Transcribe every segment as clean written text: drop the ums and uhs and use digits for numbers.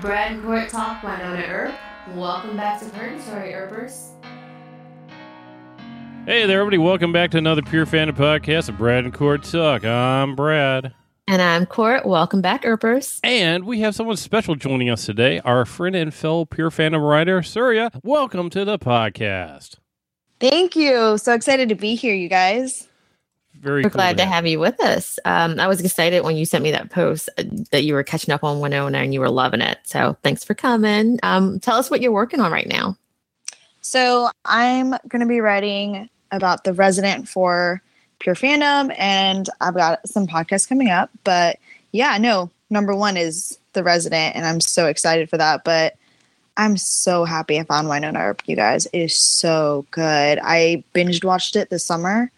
Bread and court talk, Wynonna Earp. Welcome back to Purgatory, Earpers. Hey there, everybody. Welcome back to another Pure Fandom podcast of Brad and Court Talk. I'm Brad. And I'm Court. Welcome back, Earpers. And we have someone special joining us today, our friend and fellow Pure Fandom writer, Surya. Welcome to the podcast. Thank you. So excited to be here, you guys. Very glad to have you with us. I was excited when you sent me that post that you were catching up on Wynonna and you were loving it. So thanks for coming. Tell us what you're working on right now. So I'm going to be writing about The Resident for Pure Fandom, and I've got some podcasts coming up. But yeah, no, number one is The Resident, and I'm so excited for that. But I'm so happy I found Wynonna Earp, you guys. It is so good. I binged watched it this summer.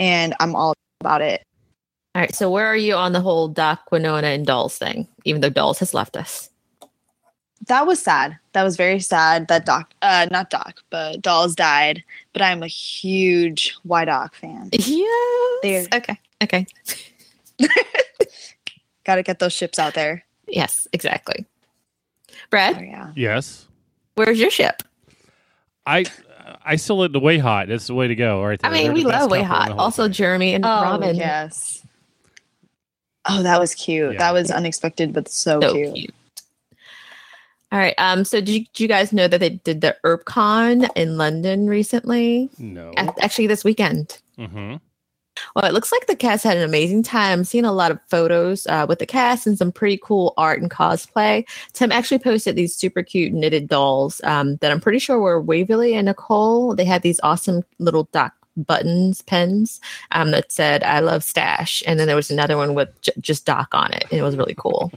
And I'm all about it. All right. So where are you on the whole Doc, Wynonna, and Dolls thing, even though Dolls has left us? That was sad. That was very sad that Dolls died. But I'm a huge Y-Doc fan. Yes. Okay. Got to get those ships out there. Yes, exactly. Brad? Oh, yeah. Yes? Where's your ship? I still like the Way Hot. That's the way to go, right there. I mean, we love Way Hot. Also, Jeremy and Robin. Yes. Oh, that was cute. Yeah. That was unexpected, but so cute. All right. So, did you guys know that they did the HerbCon in London recently? No. Actually, this weekend. Mm-hmm. Well, it looks like the cast had an amazing time. Seeing a lot of photos with the cast and some pretty cool art and cosplay. Tim actually posted these super cute knitted dolls that I'm pretty sure were Waverly and Nicole. They had these awesome little Doc buttons, pens that said, "I love stash." And then there was another one with just Doc on it. And it was really cool.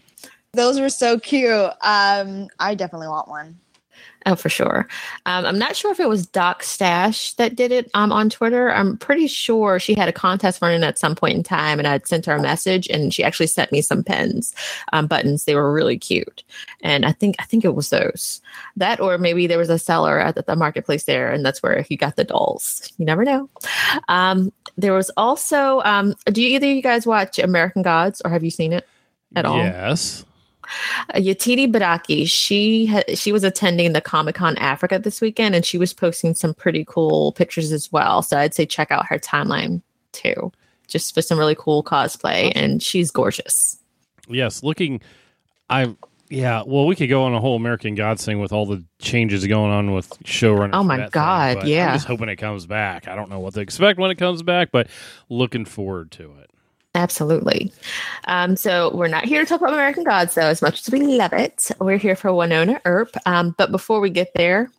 Those were so cute. I definitely want one. Oh, for sure. I'm not sure if it was Doc Stash that did it on Twitter. I'm pretty sure she had a contest running at some point in time, and I'd sent her a message, and she actually sent me some pens, buttons. They were really cute. And I think it was those. That or maybe there was a seller at the marketplace there, and that's where you got the dolls. You never know. There was also, do either of you guys watch American Gods, or have you seen it at all? Yes. Yetide Badaki, she was attending the Comic-Con Africa this weekend, and she was posting some pretty cool pictures as well. So I'd say check out her timeline too, just for some really cool cosplay. And she's gorgeous. Yes, well, we could go on a whole American Gods thing with all the changes going on with showrunners. Oh my God, yeah. I'm just hoping it comes back. I don't know what to expect when it comes back, but looking forward to it. Absolutely. So we're not here to talk about American Gods, though, as much as we love it. We're here for Wynonna Earp. But before we get there,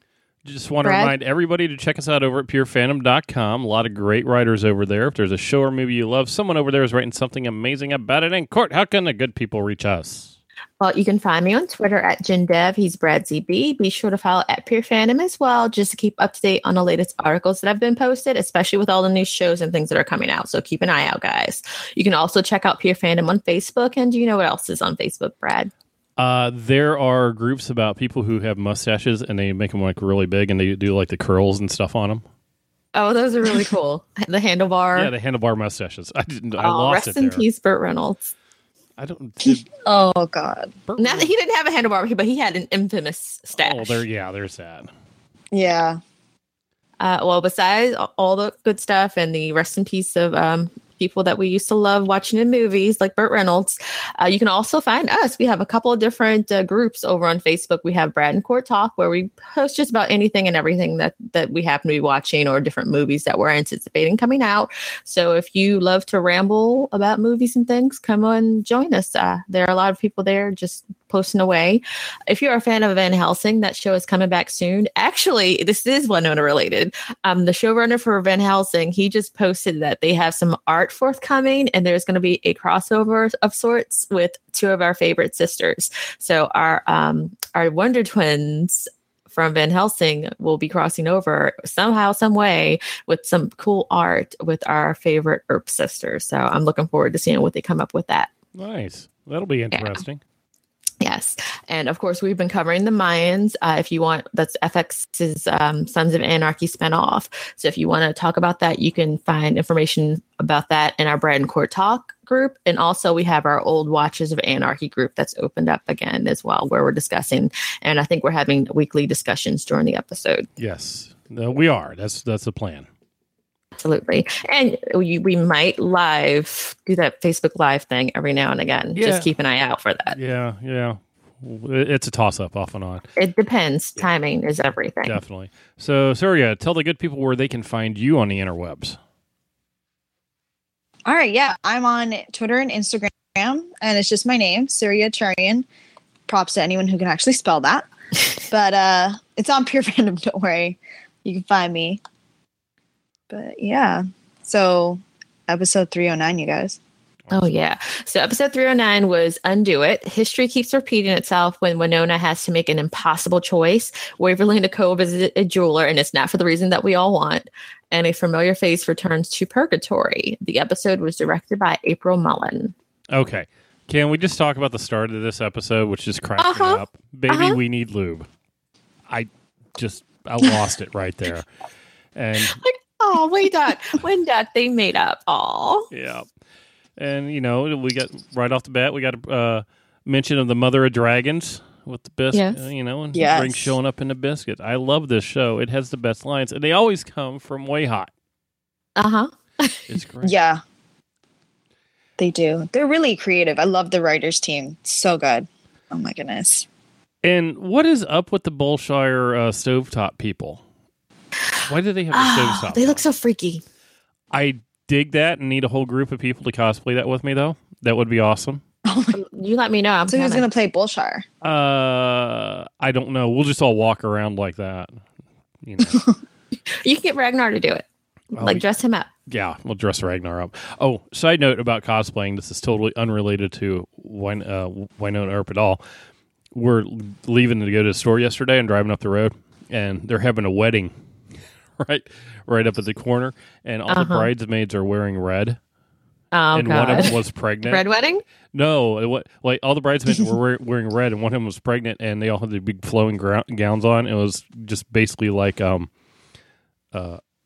just want to remind everybody to check us out over at purefandom.com. A lot of great writers over there. If there's a show or movie you love, someone over there is writing something amazing about it. And Court, how can the good people reach us? Well, you can find me on Twitter at JinDev. He's BradZB. Be sure to follow at Pure Fandom as well, just to keep up to date on the latest articles that have been posted, especially with all the new shows and things that are coming out. So keep an eye out, guys. You can also check out Pure Fandom on Facebook. And do you know what else is on Facebook, Brad? There are groups about people who have mustaches and they make them like really big and they do like the curls and stuff on them. Oh, those are really cool. The handlebar. Yeah, the handlebar mustaches. I lost it there. Rest in peace, Burt Reynolds. Oh God! Now, he didn't have a handlebar, but he had an infamous stash. Oh, there's that. Yeah. Well, besides all the good stuff and the rest in peace of people that we used to love watching in movies like Burt Reynolds, you can also find us. We have a couple of different groups over on Facebook. We have Brad and Court Talk, where we post just about anything and everything that we happen to be watching or different movies that we're anticipating coming out. So if you love to ramble about movies and things, come on, join us. There are a lot of people there just posting away. If you're a fan of Van Helsing, that show is coming back soon. Actually, this is Wynonna related. The showrunner for Van Helsing, he just posted that they have some art forthcoming, and there's going to be a crossover of sorts with two of our favorite sisters. So our Wonder Twins from Van Helsing will be crossing over somehow, some way, with some cool art with our favorite Earp sisters. So I'm looking forward to seeing what they come up with that. Nice. That'll be interesting. Yeah. Yes. And of course, we've been covering the Mayans. If you want, that's FX's Sons of Anarchy spinoff. So if you want to talk about that, you can find information about that in our Brad and Court Talk group. And also we have our old Watches of Anarchy group that's opened up again as well, where we're discussing. And I think we're having weekly discussions during the episode. Yes, we are. That's the plan. Absolutely. And we might do that Facebook Live thing every now and again. Yeah. Just keep an eye out for that. Yeah. It's a toss-up off and on. It depends. Timing is everything. Definitely. So, Surya, tell the good people where they can find you on the interwebs. All right, yeah. I'm on Twitter and Instagram, and it's just my name, Surya Charian. Props to anyone who can actually spell that. But it's on Pure Fandom, don't worry. You can find me. But, yeah. So, episode 309, you guys. Oh, yeah. So episode 309 was Undo It. History keeps repeating itself when Wynonna has to make an impossible choice. Waverly and Nicole visit a jeweler, and it's not for the reason that we all want. And a familiar face returns to purgatory. The episode was directed by April Mullen. Okay. Can we just talk about the start of this episode, which just cracked me up? Baby, we need lube. I lost it right there. And oh, wait, Doc. When Doc, they made up. Oh. Yeah. And, you know, we got right off the bat, we got a mention of the Mother of Dragons with the biscuit, yes. You know, and yes. Ring showing up in the biscuit. I love this show. It has the best lines, and they always come from Way Hot. It's great. Yeah. They do. They're really creative. I love the writers' team. So good. Oh, my goodness. And what is up with the Bulshar stovetop people? Why do they have a stovetop? They look so freaky. I dig that and need a whole group of people to cosplay that with me, though. That would be awesome. You let me know. So who's going to play Bulshar? I don't know. We'll just all walk around like that. You know. You can get Ragnar to do it. Dress him up. Yeah, we'll dress Ragnar up. Oh, side note about cosplaying. This is totally unrelated to Wynonna Earp at all. We're leaving to go to the store yesterday and driving up the road, and they're having a wedding right up at the corner, and all the bridesmaids are wearing red. Oh, and God. One of them was pregnant. Red wedding? No, all the bridesmaids were wearing red, and one of them was pregnant, and they all had the big flowing gowns on. It was just basically like The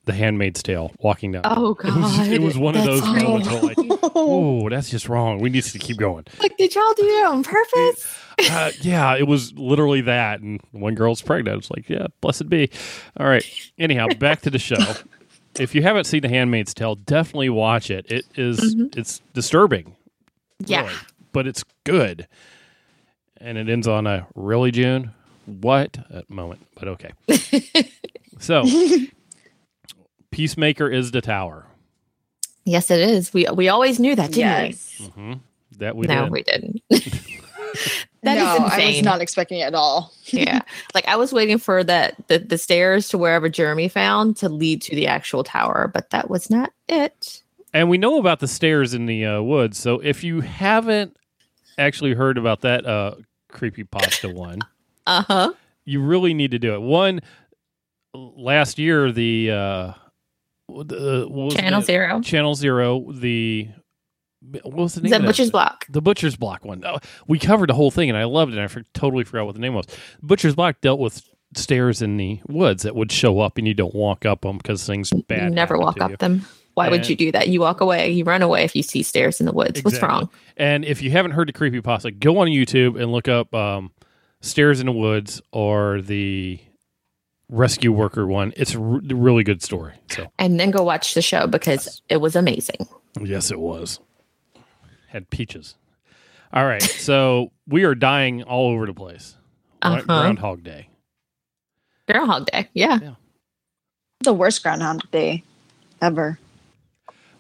Handmaid's Tale walking down. Oh God! It was one of those moments. Like, oh, that's just wrong. We need to keep going. Like, did y'all do that on purpose? Yeah, it was literally that, and one girl's pregnant. I was like, yeah, blessed be. All right. Anyhow, back to the show. If you haven't seen The Handmaid's Tale, definitely watch it. It is it's disturbing. Yeah, really, but it's good, and it ends on a really June what moment, but okay. So. Peacemaker is the tower. Yes, it is. We always knew that, didn't we? Mm-hmm. We didn't. That is insane. I was not expecting it at all. Yeah. Like, I was waiting for the stairs to wherever Jeremy found to lead to the actual tower, but that was not it. And we know about the stairs in the woods, so if you haven't actually heard about that creepypasta one, you really need to do it. One, last year, the... Channel Zero. What was the name? The Butcher's Block. The Butcher's Block one. Oh, we covered the whole thing, and I loved it. And I totally forgot what the name was. Butcher's Block dealt with stairs in the woods that would show up, and you don't walk up them because things bad. You never walk up them. Why would you do that? You walk away. You run away if you see stairs in the woods. Exactly. What's wrong? And if you haven't heard the creepypasta, go on YouTube and look up stairs in the woods or the rescue worker one. It's a really good story. So. And then go watch the show because it was amazing. Yes, it was. Had peaches. All right. So we are dying all over the place. Groundhog Day. Groundhog Day. Yeah. The worst Groundhog Day ever.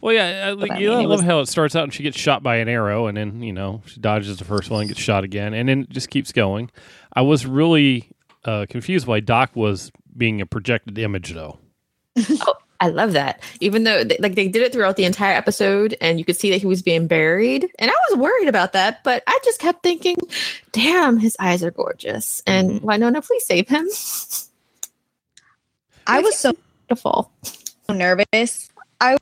Well, yeah. I love how it starts out and she gets shot by an arrow and then, you know, she dodges the first one and gets shot again and then it just keeps going. I was really confused why Doc was being a projected image, though. Oh, I love that. Even though they did it throughout the entire episode, and you could see that he was being buried, and I was worried about that, but I just kept thinking, damn, his eyes are gorgeous, and Wynonna, please save him. I was so beautiful. Nervous. I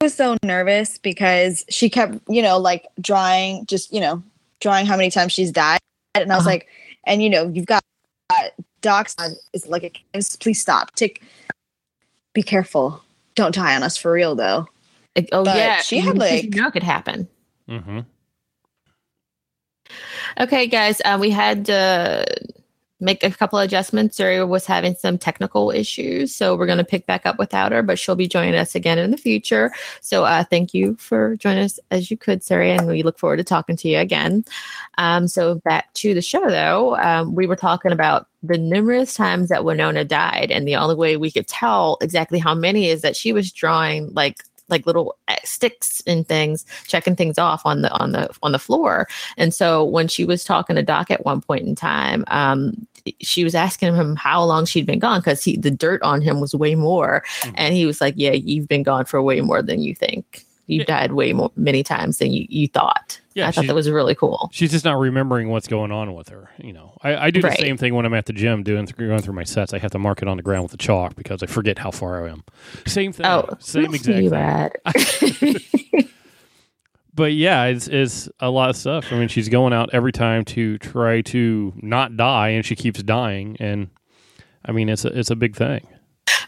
was so nervous because she kept, you know, like drawing how many times she's died, and I was like, and you know, you've got Doc's is like, please stop. Be careful. Don't die on us for real, though. She had like, you know, it could happen. Mm-hmm. Okay, guys, we had to make a couple adjustments. Surya was having some technical issues, so we're going to pick back up without her, but she'll be joining us again in the future. So thank you for joining us as you could, Surya, and we look forward to talking to you again. So back to the show, though. We were talking about the numerous times that Wynonna died, and the only way we could tell exactly how many is that she was drawing, like little sticks and things, checking things off on the floor. And so when she was talking to Doc at one point in time, she was asking him how long she'd been gone, because the dirt on him was way more. Mm-hmm. And he was like, yeah, you've been gone for way more than you think. You died way more, many times than you thought. Yeah, I thought that was really cool. She's just not remembering what's going on with her. You know, I do the same thing when I'm at the gym going through my sets. I have to mark it on the ground with a chalk because I forget how far I am. Same thing. Oh, same exact thing. But yeah, it's a lot of stuff. I mean, she's going out every time to try to not die, and she keeps dying. And I mean, it's a big thing.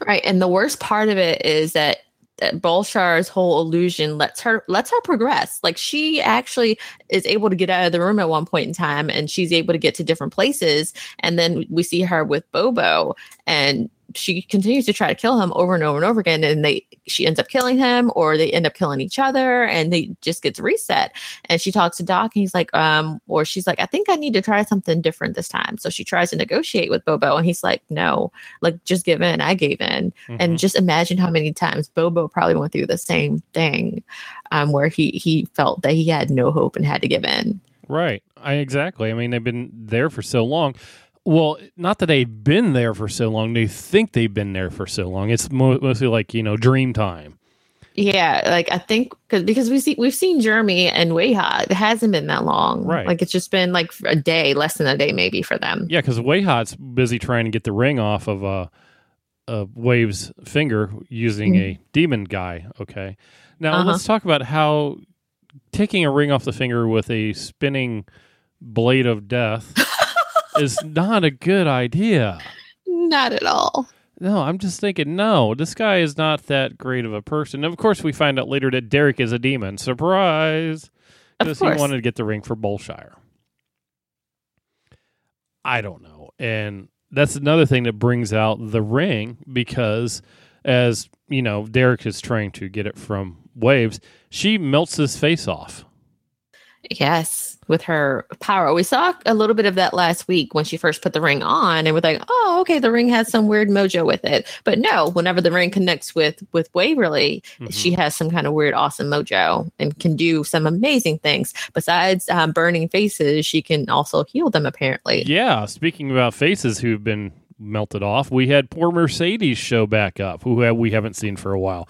Right. And the worst part of it is that Bulshar's whole illusion lets her progress. Like, she actually is able to get out of the room at one point in time, and she's able to get to different places. And then we see her with Bobo, and she continues to try to kill him over and over and over again. And she ends up killing him, or they end up killing each other, and they just gets reset. And she talks to Doc, and he's like, or she's like, I think I need to try something different this time. So she tries to negotiate with Bobo, and he's like, no, like, just give in. I gave in. Mm-hmm. And just imagine how many times Bobo probably went through the same thing, where he felt that he had no hope and had to give in. Right. Exactly. I mean, they've been there for so long. Well, not that they've been there for so long. They think they've been there for so long. It's mostly like, dream time. Yeah, like, I think because we've seen Jeremy and Weha. It hasn't been that long. Right. Like, it's just been like a day, less than a day maybe for them. Yeah, because Weha's busy trying to get the ring off of Wave's finger using a demon guy. Okay. Now, let's talk about how taking a ring off the finger with a spinning blade of death... is not a good idea. Not at all. No, I'm just thinking, no, this guy is not that great of a person. And of course, we find out later that Derek is a demon. Surprise! Because he wanted to get the ring for Bulshar. I don't know. And that's another thing that brings out the ring, because as, Derek is trying to get it from Waves, she melts his face off. Yes, with her power. We saw a little bit of that last week when she first put the ring on, and we're like, oh, okay, the ring has some weird mojo with it. But no, whenever the ring connects with Waverly, she has some kind of weird, awesome mojo and can do some amazing things. Besides burning faces, she can also heal them, apparently. Yeah, speaking about faces who've been melted off, we had poor Mercedes show back up, who we haven't seen for a while.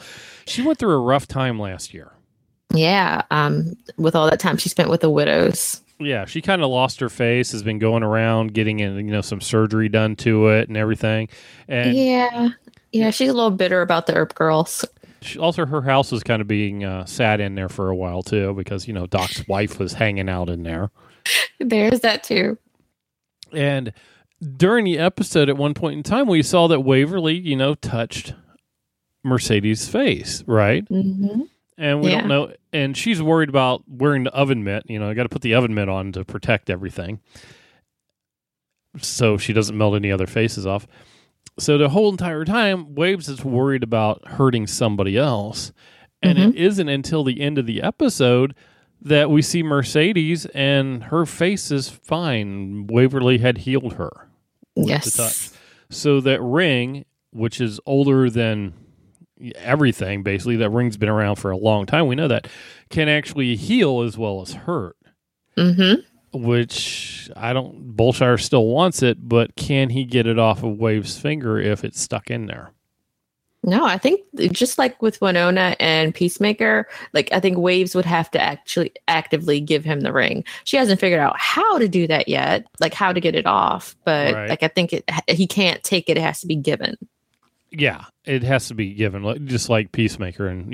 She went through a rough time last year. Yeah, with all that time she spent with the widows. Yeah, she kind of lost her face, has been going around getting some surgery done to it and everything. And yeah, she's a little bitter about the Earp girls. Also, her house was kind of being sat in there for a while too, because Doc's wife was hanging out in there. There's that too. And during the episode, at one point in time, we saw that Waverly, touched Mercedes' face, right? Mm-hmm. And we don't know, and she's worried about wearing the oven mitt. I got to put the oven mitt on to protect everything, so she doesn't melt any other faces off. So the whole entire time, Waves is worried about hurting somebody else, and it isn't until the end of the episode that we see Mercedes, and her face is fine. Waverly had healed her. Yes. The touch. So that ring, which is older than everything, basically, that ring's been around for a long time, we know that, can actually heal as well as hurt. Mm-hmm. Which Bulshar still wants it, but can he get it off of Wave's finger if it's stuck in there? No, I think just like with Wynonna and Peacemaker, like, I think Waves would have to actually actively give him the ring. She hasn't figured out how to do that yet, like how to get it off, but right. Like, I think he can't take it. It has to be given. Yeah, it has to be given, just like Peacemaker. And,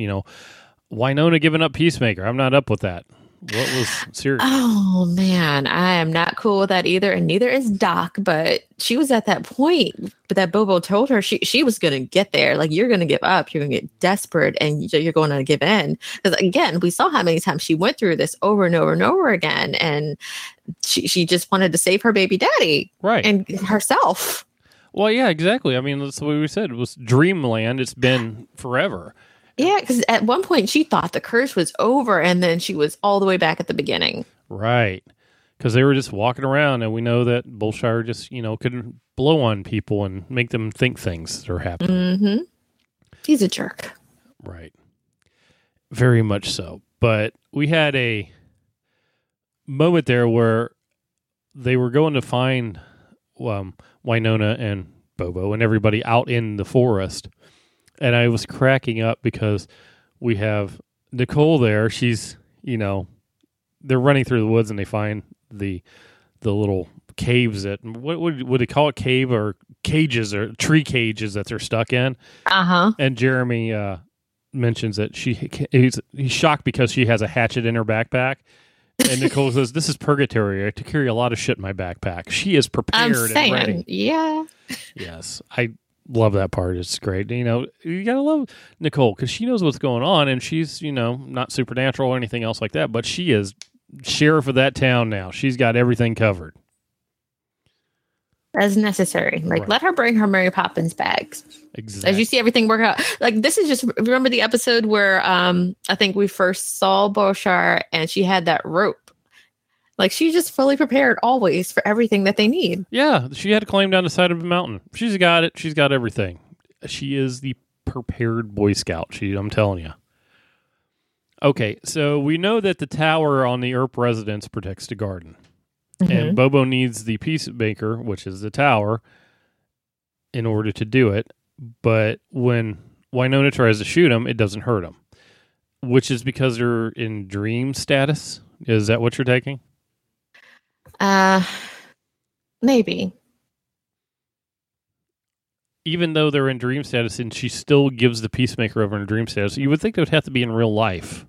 Wynonna giving up Peacemaker. I'm not up with that. What was serious? Oh, man. I am not cool with that either. And neither is Doc. But she was at that point. But that Bobo told her she was going to get there. Like, you're going to give up. You're going to get desperate. And you're going to give in. Because, again, we saw how many times she went through this over and over and over again. And she just wanted to save her baby daddy. Right. And herself. Well, yeah, exactly. I mean, that's what we said. It was dreamland. It's been forever. Yeah, because at one point she thought the curse was over, and then she was all the way back at the beginning. Right, because they were just walking around, and we know that Bulshar just, could blow on people and make them think things are happening. Mm-hmm. He's a jerk. Right. Very much so. But we had a moment there where they were going to find Wynonna and Bobo and everybody out in the forest. And I was cracking up because we have Nicole there. She's, they're running through the woods and they find the little caves that, what would they call it? Cave or cages or tree cages that they're stuck in. Uh-huh. And Jeremy mentions that he's shocked because she has a hatchet in her backpack. And Nicole says, "This is purgatory. I have to carry a lot of shit in my backpack." She is prepared and ready. Yeah. Yes. I love that part. It's great. You gotta love Nicole because she knows what's going on, and she's not supernatural or anything else like that, but she is sheriff of that town now. She's got everything covered as necessary. Like, right. Let her bring her Mary Poppins bags. Exactly. As you see everything work out. Like, this is just, remember the episode where I think we first saw Bulshar and she had that rope. Like, she's just fully prepared always for everything that they need. Yeah, she had a claim down the side of a mountain. She's got it. She's got everything. She is the prepared Boy Scout. I'm telling you. Okay, so we know that the tower on the Earp residence protects the garden. Mm-hmm. And Bobo needs the Peacemaker, which is the tower, in order to do it. But when Wynonna tries to shoot him, it doesn't hurt him. Which is because they're in dream status. Is that what you're taking? Maybe. Even though they're in dream status and she still gives the Peacemaker over in dream status, you would think they would have to be in real life.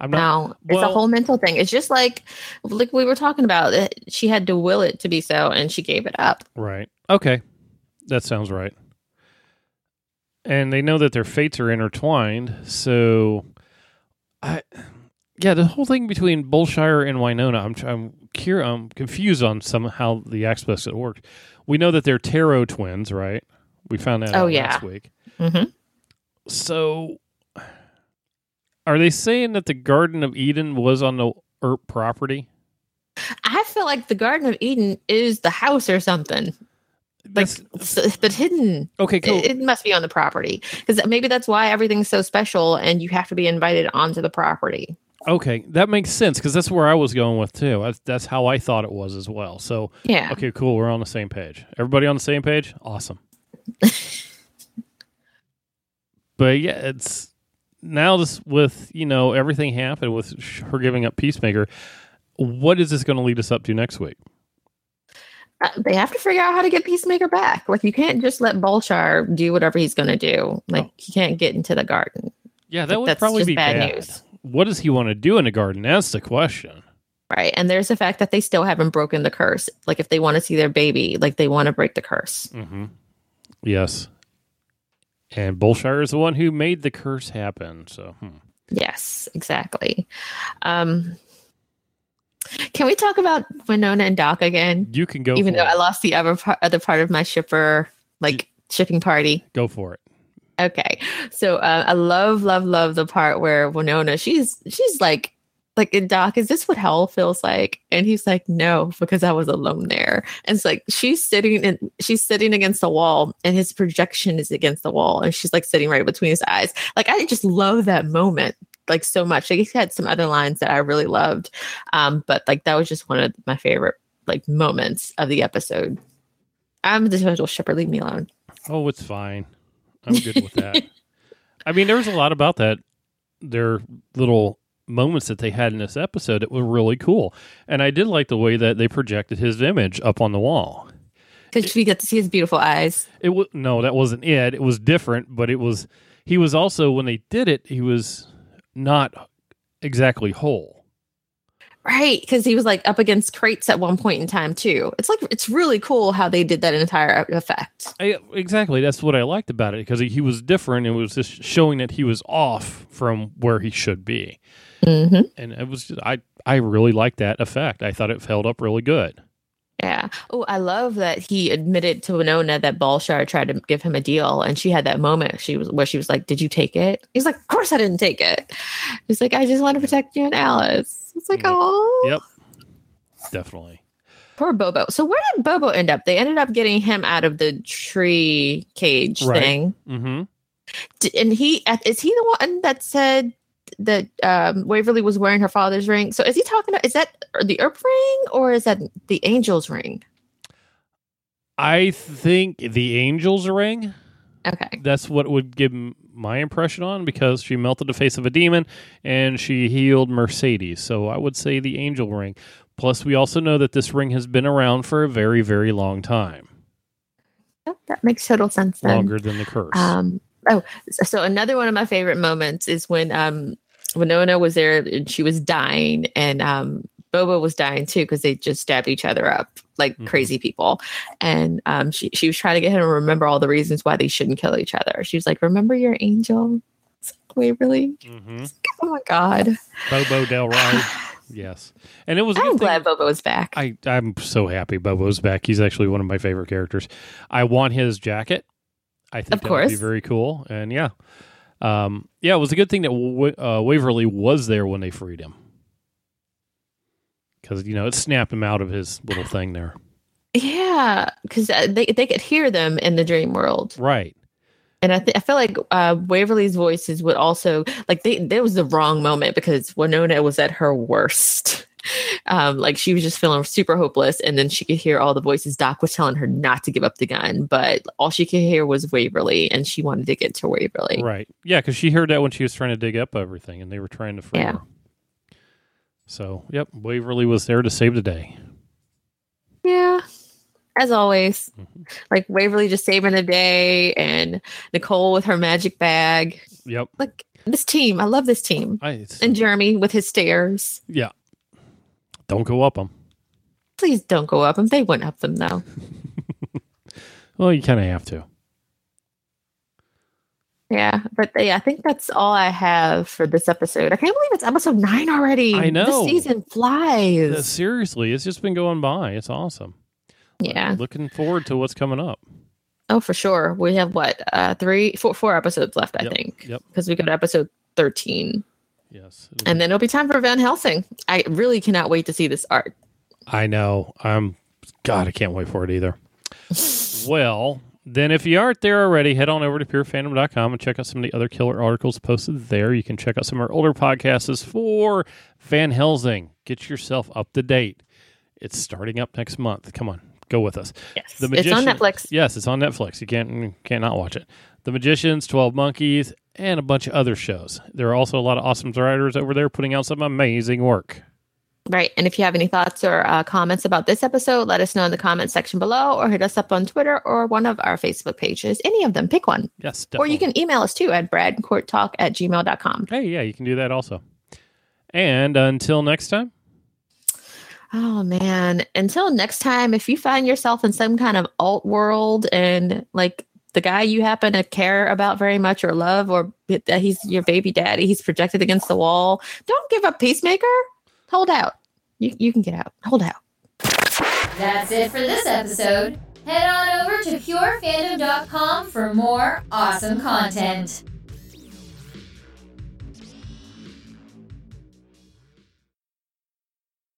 It's a whole mental thing. It's just like we were talking about. She had to will it to be so, and she gave it up. Right. Okay. That sounds right. And they know that their fates are intertwined, so the whole thing between Bulshar and Wynonna, I'm confused on somehow the aspects that worked. We know that they're Tarot twins, right? We found that out last week. Mm-hmm. So, are they saying that the Garden of Eden was on the Earp property? I feel like the Garden of Eden is the house or something. Like, but hidden. Okay, cool. It must be on the property. Because maybe that's why everything's so special and you have to be invited onto the property. Okay, that makes sense, because that's where I was going with, too. That's how I thought it was as well. So, yeah. Okay, cool. We're on the same page. Everybody on the same page? Awesome. But, yeah, it's now this with, everything happened with her giving up Peacemaker. What is this going to lead us up to next week? They have to figure out how to get Peacemaker back. Like, you can't just let Bulshar do whatever he's going to do. Like, he can't get into the garden. Yeah, that would probably be bad news. What does he want to do in the garden? That's the question. Right. And there's the fact that they still haven't broken the curse. Like, if they want to see their baby, like, they want to break the curse. Mm-hmm. Yes. And Bulshar is the one who made the curse happen. So, Yes, exactly. Can we talk about Wynonna and Doc again? You can go Even though I lost the other part of my shipper, shipping party. Go for it. Okay, so I love the part where Wynonna, she's like, Doc, is this what hell feels like? And he's like, no, because I was alone there. And it's like, she's sitting against the wall, and his projection is against the wall, and she's like sitting right between his eyes. Like, I just love that moment like so much. Like, he had some other lines that I really loved, but like that was just one of my favorite like moments of the episode. I'm the total shipper. Leave me alone. Oh, it's fine. I'm good with that. I mean, there was a lot about that. Their little moments that they had in this episode that were really cool. And I did like the way that they projected his image up on the wall. Because we got to see his beautiful eyes. No, that wasn't it. It was different, but he was also, when they did it, he was not exactly whole. Right, because he was like up against crates at one point in time too. It's like it's really cool how they did that entire effect. Exactly, that's what I liked about it, because he was different. It was just showing that he was off from where he should be, mm-hmm. and it was just, I really liked that effect. I thought it held up really good. Yeah. Oh, I love that he admitted to Wynonna that Bulshar tried to give him a deal, and she had that moment. She was like, "Did you take it?" He's like, "Of course I didn't take it." He's like, "I just want to protect you and Alice." It's like, oh, yep, definitely. Poor Bobo. So where did Bobo end up? They ended up getting him out of the tree cage thing. Mm-hmm. And is he the one that said that Waverly was wearing her father's ring? So is he talking about, is that the Earp ring or is that the Angel's ring? I think the Angel's ring. Okay. That's what would give my impression on, because she melted the face of a demon and she healed Mercedes. So I would say the Angel ring. Plus, we also know that this ring has been around for a very, very long time. Oh, that makes total sense then. Longer than the curse. So another one of my favorite moments is when Wynonna was there and she was dying, and Bobo was dying too, because they just stabbed each other up like mm-hmm. crazy people. And she was trying to get him to remember all the reasons why they shouldn't kill each other. She was like, "Remember your angel, Waverly." Mm-hmm. Like, oh my God, Bobo Del Rio. Yes, and it was. I'm glad Bobo was back. I'm so happy Bobo's back. He's actually one of my favorite characters. I want his jacket. I think that would be very cool. And it was a good thing that Waverly was there when they freed him. Because, you know, it snapped him out of his little thing there. Yeah, because they could hear them in the dream world. Right. And I feel like Waverly's voices would also, like, there was the wrong moment, because Wynonna was at her worst. Like, she was just feeling super hopeless, and then she could hear all the voices. Doc was telling her not to give up the gun, but all she could hear was Waverly, and she wanted to get to Waverly. Right. Yeah, because she heard that when she was trying to dig up everything, and they were trying to free her. So, yep, Waverly was there to save the day. Yeah, as always. Mm-hmm. Like, Waverly just saving the day, and Nicole with her magic bag. Yep. Like, this team. I love this team. And Jeremy with his stairs. Yeah. Don't go up them. Please don't go up them. They went up them, though. Well, you kind of have to. Yeah, but I think that's all I have for this episode. I can't believe it's episode 9 already. I know. The season flies. Seriously, it's just been going by. It's awesome. Yeah. Looking forward to what's coming up. Oh, for sure. We have, what, four episodes left, I think. Yep. Because we got episode 13. Yes. And then it'll be time for Van Helsing. I really cannot wait to see this art. I know. God, I can't wait for it either. Well, then if you aren't there already, head on over to purefandom.com and check out some of the other killer articles posted there. You can check out some of our older podcasts for Van Helsing. Get yourself up to date. It's starting up next month. Come on. Go with us. Yes. The Magicians, it's on Netflix. Yes, it's on Netflix. You can't not watch it. The Magicians, 12 Monkeys, and a bunch of other shows. There are also a lot of awesome writers over there putting out some amazing work. Right. And if you have any thoughts or comments about this episode, let us know in the comments section below, or hit us up on Twitter or one of our Facebook pages. Any of them. Pick one. Yes, definitely. Or you can email us too at bradcourttalk@gmail.com. Hey, yeah, you can do that also. And until next time. Oh, man. Until next time, if you find yourself in some kind of alt world and like the guy you happen to care about very much or love, or that he's your baby daddy, he's projected against the wall, don't give up, Peacemaker. Hold out. You can get out. Hold out. That's it for this episode. Head on over to purefandom.com for more awesome content.